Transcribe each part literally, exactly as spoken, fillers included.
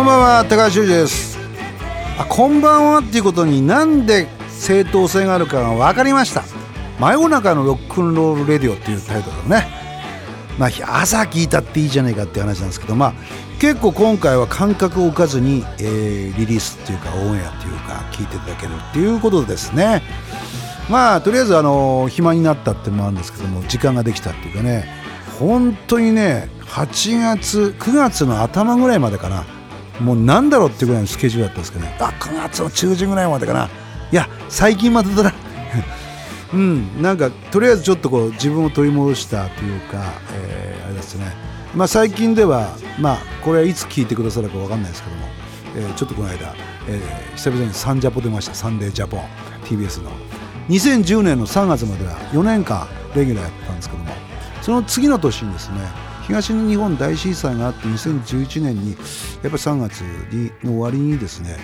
こんばんは、高橋修司です。あ、こんばんはっていうことになんで正当性があるかが分かりました。真夜中のロックンロールレディオっていうタイトルのね、まあ、朝聞いたっていいじゃないかっていう話なんですけど、まあ、結構今回は感覚を置かずに、えー、リリースっていうかオンエアっていうか聞いていただけるっていうことですね。まあとりあえずあの暇になったってのもあるんですけども、時間ができたっていうかね、本当にねはちがつくがつの頭ぐらいまでかな、もうなんだろうっていうぐらいのスケジュールだったんですけどね、あくがつの中旬ぐらいまでかな、いや最近までだなうん、なんかとりあえずちょっとこう自分を取り戻したというか、えー、あれですね、まあ最近ではまあこれはいつ聞いてくださるか分かんないですけども、えー、ちょっとこの間、えー、久々にサンジャポ出ました。サンデージャポン ティービーエス のにせんじゅうねんのさんがつまではよねんかんレギュラーやってたんですけども、その次の年にですね東日本大震災があってにせんじゅういちねんにやっぱりさんがつの終わりにですね、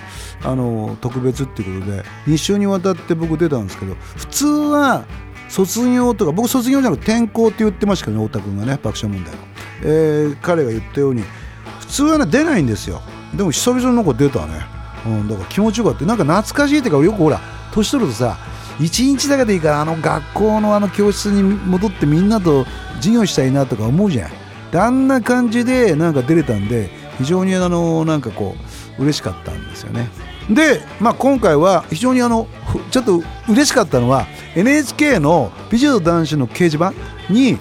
あの特別っていうことでに週にわたって僕出たんですけど、普通は卒業とか、僕卒業じゃなくて転校って言ってましたけどね、太田君がね爆笑問題の、えー、彼が言ったように普通はね出ないんですよ。でも久々になんか出たね、うん、だから気持ちよかった。なんか懐かしいっていうか、よくほら年取るとさいちにちだけでいいからあの学校のあの教室に戻ってみんなと授業したいなとか思うじゃん。であんな感じでなんか出れたんで非常にあのなんかこう嬉しかったんですよね。で、まあ、今回は非常にあのちょっと嬉しかったのは エヌエイチケー の美女と男子の掲示板に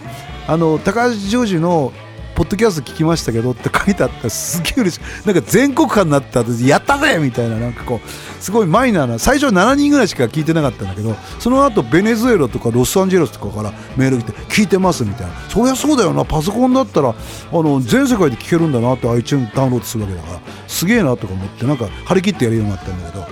あの高橋ジョージのポッドキャスト聞きましたけどって書いてあった。すげえ嬉しい。なんか全国間になった後やったぜみたいな、なんかこうすごいマイナーな、最初しちにんぐらいしか聞いてなかったんだけど、その後ベネズエラとかロサンゼルスとかからメール来て聞いてますみたいな。そりゃそうだよな、パソコンだったらあの全世界で聞けるんだなって iTunes ダウンロードするわけだから、すげえなとか思って、なんか張り切ってやるようになったんだけど、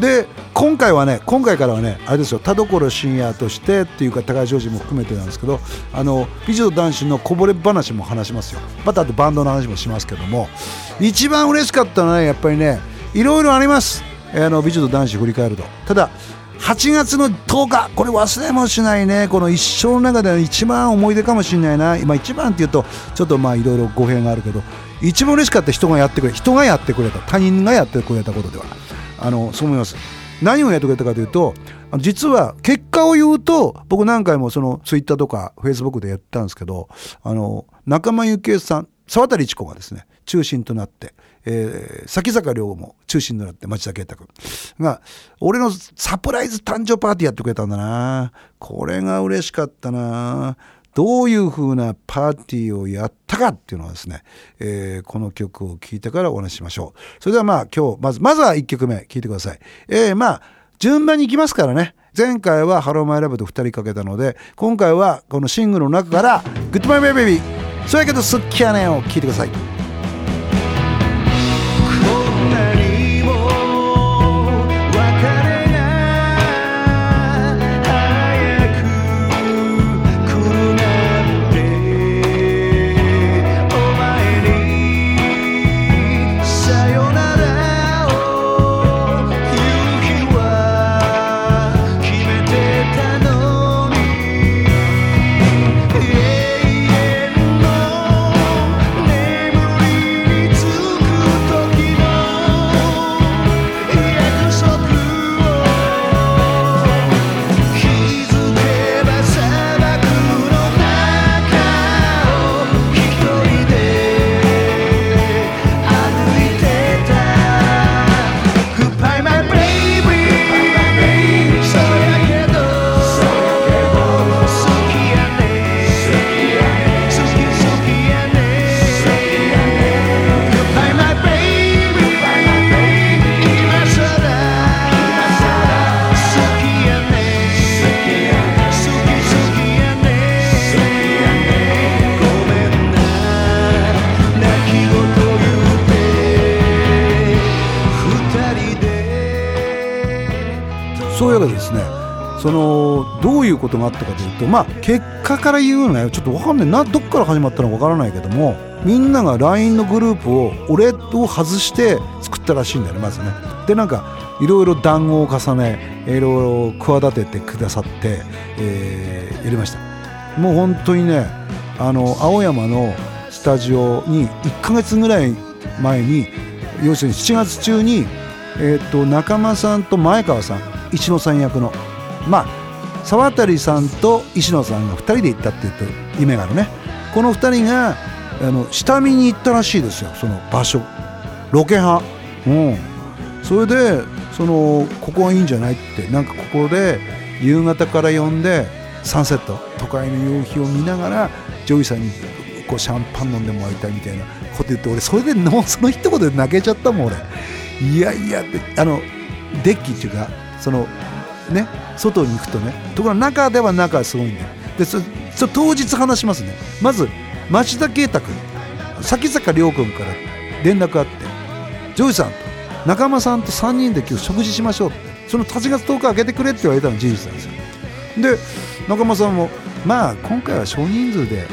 で今回はね、今回からはねあれですよ、田所信也としてっていうか高橋ジョージも含めてなんですけど、あの美女と男子のこぼれ話も話しますよ。またあとバンドの話もしますけども、一番嬉しかったのは、ね、やっぱりねいろいろあります。あの美女と男子振り返ると、ただはちがつのとおか、これ忘れもしないね、この一生の中で一番思い出かもしれないな。今一番っていうとちょっとまあいろいろ語弊があるけど、一番嬉しかった人がやってくれ人がやってくれた他人がやってくれたことではあのそう思います。何をやってくれたかというと、実は結果を言うと僕何回もそのツイッターとかフェイスブックでやったんですけど、あの仲間由紀恵さん、沢渡一子がですね中心となって、えー、先坂亮も中心となって、町田啓太君が俺のサプライズ誕生パーティーやってくれたんだな。これが嬉しかったな。どういう風なパーティーをやったかっていうのはですね、えー、この曲を聴いてからお話ししましょう。それではまあ今日まずまずはいっきょくめ聴いてください。えー、まあ順番に行きますからね。前回はハローマイラブとふたりかけたので、今回はこのシングルの中からグッドバイベイビー、そやけどすっきやねんを聴いてください。そういうわけですね。そのどういうことがあったかというと、まあ結果から言うのはちょっと分かんないな、どっから始まったのか分からないけども、みんなが ライン のグループを俺を外して作ったらしいんだよね、まずね。でなんかいろいろ談合を重ね、いろいろ企ててくださって、えー、やりました。もう本当にね、あの青山のスタジオにいっかげつぐらい前に要するにしちがつ中に、えー、と仲間さんと前川さん、石野さん役の、まあ、沢渡さんと石野さんがふたりで行ったって言ってる夢があるね。このふたりがあの下見に行ったらしいですよ、その場所ロケハ、うん、それでそのここはいいんじゃないって、なんかここで夕方から呼んでサンセット、都会の夕日を見ながら上位さんにこうシャンパン飲んでもらいたいみたいなこと言って、俺それでのその一言で泣けちゃったもん俺。いやいや、あのデッキっていうかそのね、外に行くとね、ところが中では中はすごいんだよ。でそそ当日話しますね。まず町田啓太君、先坂亮君から連絡あって、上位さんと仲間さんとさんにんで今日食事しましょうって、そのはちがつとおか開けてくれって言われたのが事実なんですよ。で仲間さんもまあ今回は少人数で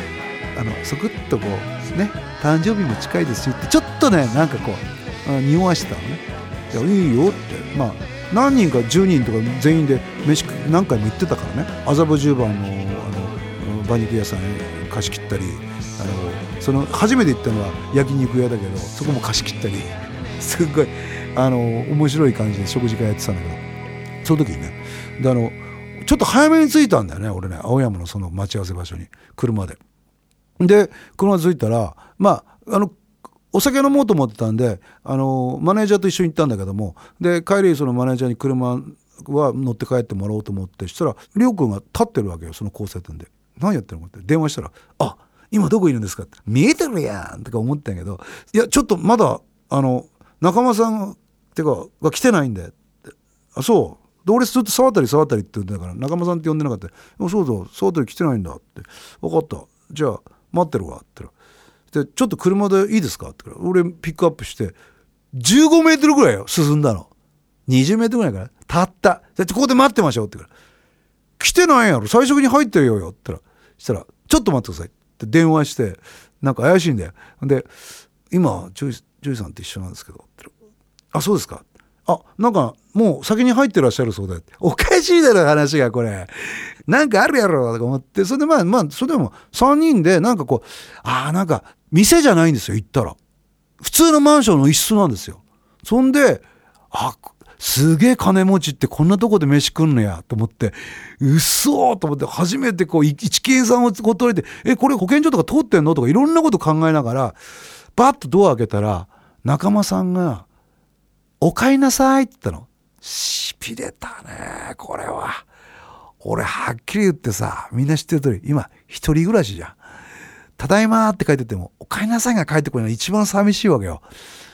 あのそくっとこうね、誕生日も近いですよってちょっとねなんかこう匂わしてたのね。いやいいよって、まあ何人かじゅうにんとか全員で飯何回も行ってたからね。麻布十番のあの馬肉屋さんに貸し切ったり、あのその初めて行ったのは焼肉屋だけどそこも貸し切ったり、すごいあの面白い感じで食事会やってたんだけど、その時にね、であのちょっと早めに着いたんだよね俺ね、青山のその待ち合わせ場所に車で。で車着いたら、まああのお酒飲もうと思ってたんで、あのマネージャーと一緒に行ったんだけども、で帰りそのマネージャーに車は乗って帰ってもらおうと思って、したらりょうくんが立ってるわけよ、その交差点で。何やってるのって電話したら、あ今どこいるんですかって、見えてるやんとか思ったんやけど、いやちょっとまだあの仲間さんってかが来てないんでって。あそうで、俺ずっと沢渡沢渡って言うんだから仲間さんって呼んでなかった。そうそう沢渡来てないんだって、分かったじゃあ待ってるわって言ったら、でちょっと車でいいですかって言ったら、俺ピックアップしてじゅうごメートルぐらいよ進んだの、にじゅうメートルぐらいからたった、でここで待ってましょうって言うから、来てないやろ最初に入ってるよよって言ったら、したらちょっと待ってくださいって電話して、なんか怪しいんだよ。で今ジョイ、ジョイさんと一緒なんですけどって言ったら、あそうですか、あなんかもう先に入ってらっしゃるそうだって。おかしいだろ話がこれ、なんかあるやろとか思って、それでまあまあそれでもさんにんでなんかこう、あなんか店じゃないんですよ、行ったら普通のマンションの一室なんですよ。そんであすげえ金持ちってこんなとこで飯食んのやと思って、うそーと思って、初めてこう一軒さんをこう取れて、えこれ保健所とか通ってんのとかいろんなこと考えながら、バッとドア開けたら仲間さんがおかえりなさいって言ったの。しびれたねこれは。俺はっきり言ってさ、みんな知ってる通り今一人暮らしじゃん。ただいまーって書いててもおかえりなさいが書いてこないのが一番寂しいわけよ。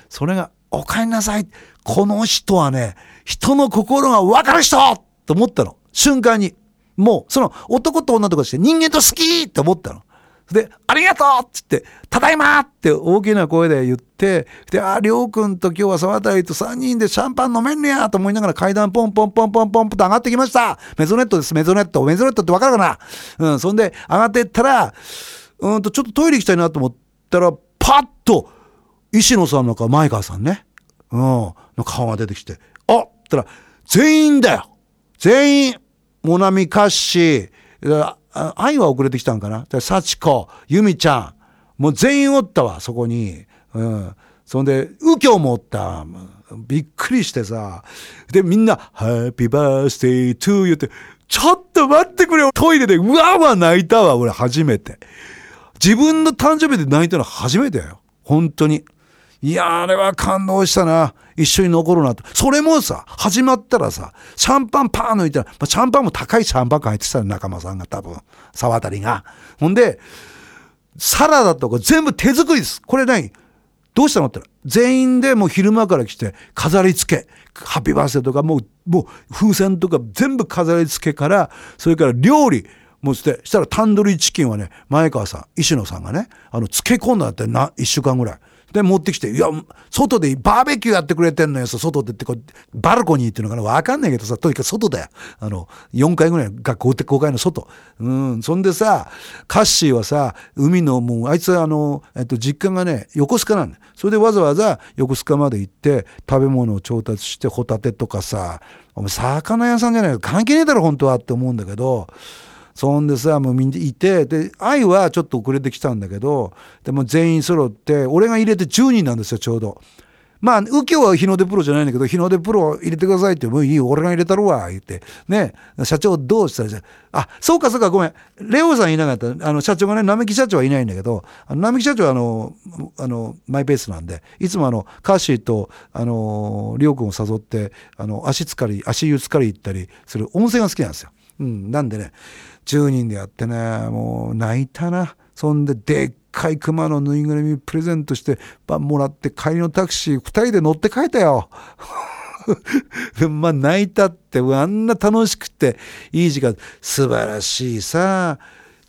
それがおかえりなさい、この人はね人の心が分かる人と思ったの瞬間に。もうその男と女とかして人間と好きって思ったので、ありがとうっつってただいまって大きな声で言って、でありょうくんと今日は沢渡とさんにんでシャンパン飲めんねやと思いながら階段ポンポンポンポンポンと上がってきました。メゾネットです、メゾネットメゾネットって分かるかな、うん、そんで上がってったら、うんとちょっとトイレ行きたいなと思ったら、パッと石野さんのか前川さんね、うん、の顔が出てきて、あっったら全員だよ全員、モナミカッシー、愛は遅れてきたんかな、幸子、由美ちゃん、もう全員おったわそこに、うん、そんで右京もおった。びっくりしてさ、でみんなハッピーバースデートゥー言って、ちょっと待ってくれよ、トイレでうわわ泣いたわ俺初めて。自分の誕生日で泣いたの初めてだよ本当に。いやあれは感動したな、一緒に残るなと。それもさ始まったらさ、シャンパンパー抜いたら、まあ、シャンパンも高いシャンパンが入ってたら仲間さんが多分沢渡が、ほんでサラダとか全部手作りです。これ何どうしたのって言ったら、全員でもう昼間から来て飾り付け、ハッピーバースデーとかも う, もう風船とか全部飾り付けから、それから料理もして、したらタンドリーチキンはね前川さん石野さんがねあの漬け込んだんだってな、いっしゅうかんぐらいで持ってきて、いや外でバーベキューやってくれてんのよさ、外でってこうバルコニーっていうのかな分かんないけどさ、とにかく外だよ、あのよんかいぐらいの学校ってごかいの外、うん。そんでさカッシーはさ海のもうあいつはあの、えっと、実家がね横須賀なんだ。それでわざわざ横須賀まで行って食べ物を調達して、ホタテとかさ、お前魚屋さんじゃない関係ねえだろ本当はって思うんだけど、そんでさもうみんないて、で愛はちょっと遅れてきたんだけど、でも全員揃って俺が入れてじゅうにんなんですよちょうど。まあ右京は日の出プロじゃないんだけど、日の出プロ入れてくださいって、もういい俺が入れたるわ言ってね、社長どうしたらじゃあ、そうかそうかごめん、レオさんいなかった、あの社長がね、並木社長はいないんだけど、並木社長はあのあのマイペースなんで、いつもあのカーシーとあのリョウ君を誘ってあの足つかり足湯つかり行ったりする温泉が好きなんですよ。うん、なんでねじゅうにんでやってね、もう泣いたな。そんででっかい熊のぬいぐるみプレゼントしてもらって帰りのタクシーふたりで乗って帰ったよまあ泣いたって、あんな楽しくていい時間、素晴らしいさ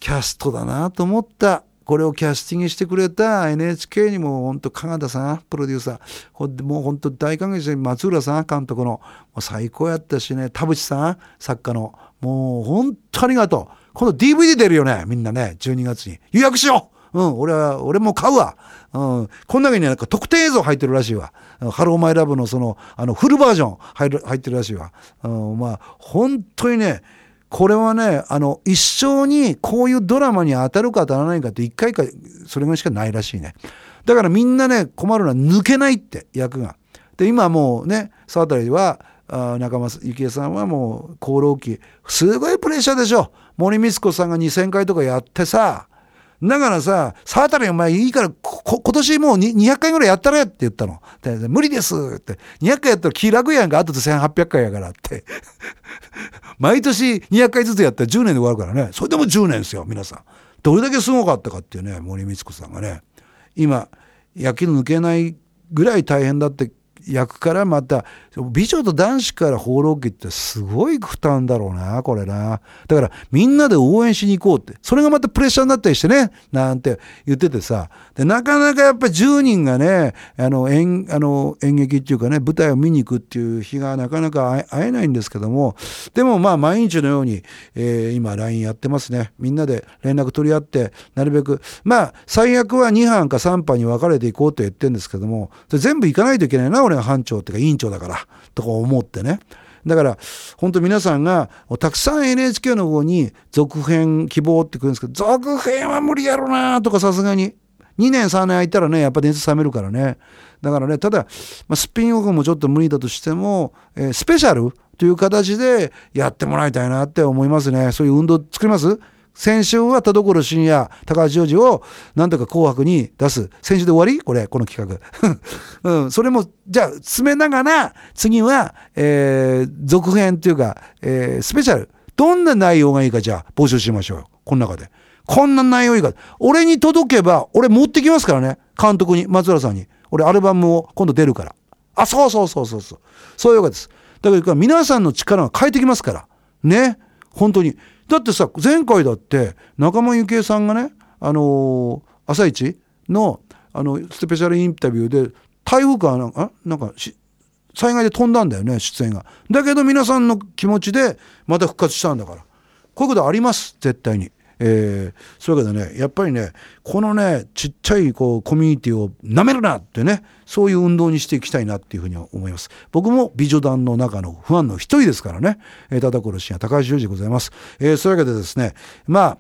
キャストだなと思った。これをキャスティングしてくれた エヌエイチケー にも本当加賀田さんプロデューサーもう本当大歓迎して、松浦さん監督のもう最高やったしね、田淵さん作家のもう本当ありがとう。この ディーブイディー 出るよねみんなね、じゅうにがつに予約しよう。うん、俺は俺も買うわ。うん、こん中になんか特典映像入ってるらしいわ。ハローマイラブのそのあのフルバージョン入る入ってるらしいわ。うん、まあ本当にね。これはね、あの一生にこういうドラマに当たるか当たらないかっていっかいかそれぐらいしかないらしいね。だからみんなね困るのは抜けないって役が。で今もうね、沢渡はあ仲間幸恵さんはもう功労期すごいプレッシャーでしょ。森光子さんがにせんかいとかやってさ、だからさ沢渡お前いいからこ今年もうにひゃっかいぐらいやったらやって言ったの。無理ですってにひゃっかいやったら気楽やんか、あとでせんはっぴゃっかいやからって毎年にひゃっかいずつやったらじゅうねんで終わるからね。それでもじゅうねんですよ皆さん。どれだけすごかったかっていうね、森光子さんがね今野球抜けないぐらい大変だって役から、また美女と男子から放浪記ってすごい負担だろうなこれな。だからみんなで応援しに行こうって、それがまたプレッシャーになったりしてねなんて言っててさ、でなかなかやっぱりじゅうにんがねあの 演, あの演劇っていうかね舞台を見に行くっていう日がなかなか会えないんですけども、でもまあ毎日のように、えー、今 ライン やってますね。みんなで連絡取り合ってなるべくまあ最悪はに班かさん班に分かれていこうと言ってるんですけども、全部行かないといけないな俺班長っていうか委員長だからとか思ってね。だから本当皆さんがたくさん エヌエイチケー の方に続編希望ってくるんですけど、続編は無理やろなとかさすがににねんさんねん空いたらねやっぱ熱冷めるからね。だからね、ただ、まあ、スピンオフもちょっと無理だとしても、えー、スペシャルという形でやってもらいたいなって思いますね。そういう運動作ります。先週は田所信也、高橋洋次をなんとか紅白に出す。先週で終わり？これ、この企画、うん。それも、じゃあ、詰めながら、次は、えー、続編というか、えー、スペシャル。どんな内容がいいか、じゃあ、募集しましょうよ。この中で。こんな内容いいか。俺に届けば、俺持ってきますからね。監督に、松浦さんに。俺、アルバムを今度出るから。あ、そうそうそうそうそう。そういうわけです。だから、皆さんの力が変えてきますから。ね。本当に。だってさ、前回だって仲間由紀恵さんがね、あのー、朝一のあのスペシャルインタビューで台風かなんか、なんか災害で飛んだんだよね出演が。だけど皆さんの気持ちでまた復活したんだから、こういうことあります絶対に。えー、そういうわけでね、やっぱりねこのねちっちゃいこうコミュニティをなめるなってね、そういう運動にしていきたいなっていうふうに思います。僕も美女団の中のファンの一人ですからね、えー、田所信也、高橋洋次でございます。えー、そういうわけでですね、まあ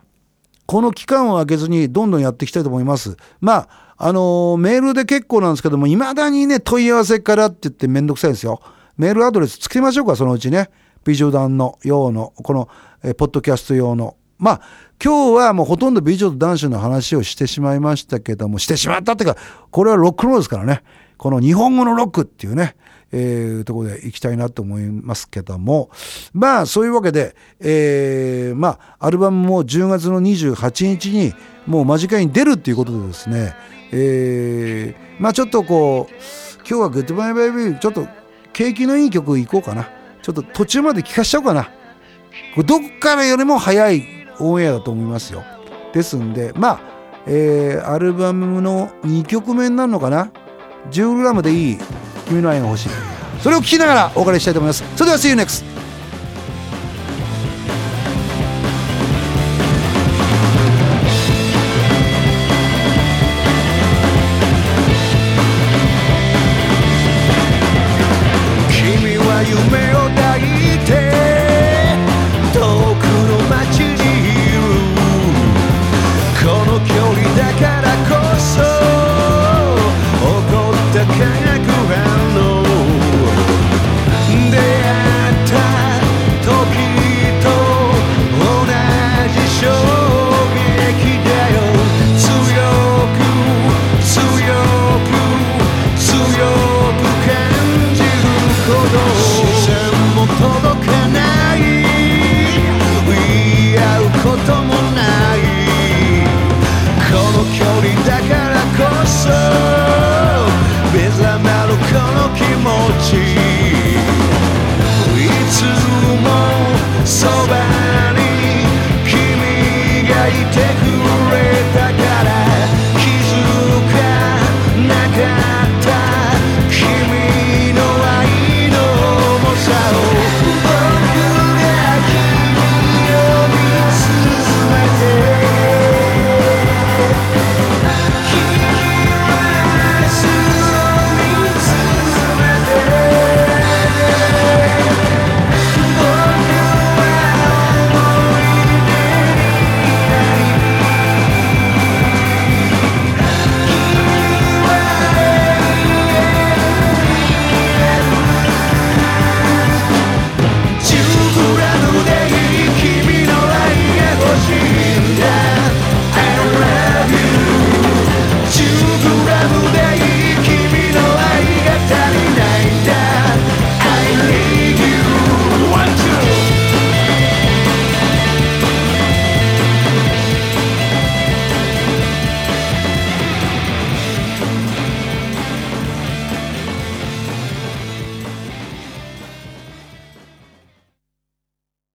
この期間を空けずにどんどんやっていきたいと思います。まああのー、メールで結構なんですけども、いまだにね問い合わせからって言ってめんどくさいですよ。メールアドレス作りましょうかそのうちね、美女団の用のこの、えー、ポッドキャスト用の。まあ今日はもうほとんど美女と男子の話をしてしまいましたけども、してしまったっていうかこれはロックンロールですからね、この日本語のロックっていうね、えー、ところでいきたいなと思いますけども、まあそういうわけで、えー、まあアルバムもじゅうがつのにじゅうはちにちにもう間近に出るっていうことでですね、えー、まあちょっとこう今日はグッドバイベイビーちょっと景気のいい曲いこうかな、ちょっと途中まで聴かしちゃおうかな、どっからよりも早いオンエアだと思いますよ。ですんでまあ、えー、アルバムのにきょくめになるのかな、 じゅうグラム でいい君の愛が欲しい、それを聴きながらお別れしたいと思います。それでは See you next。君は夢を抱いてCan't go back. いてく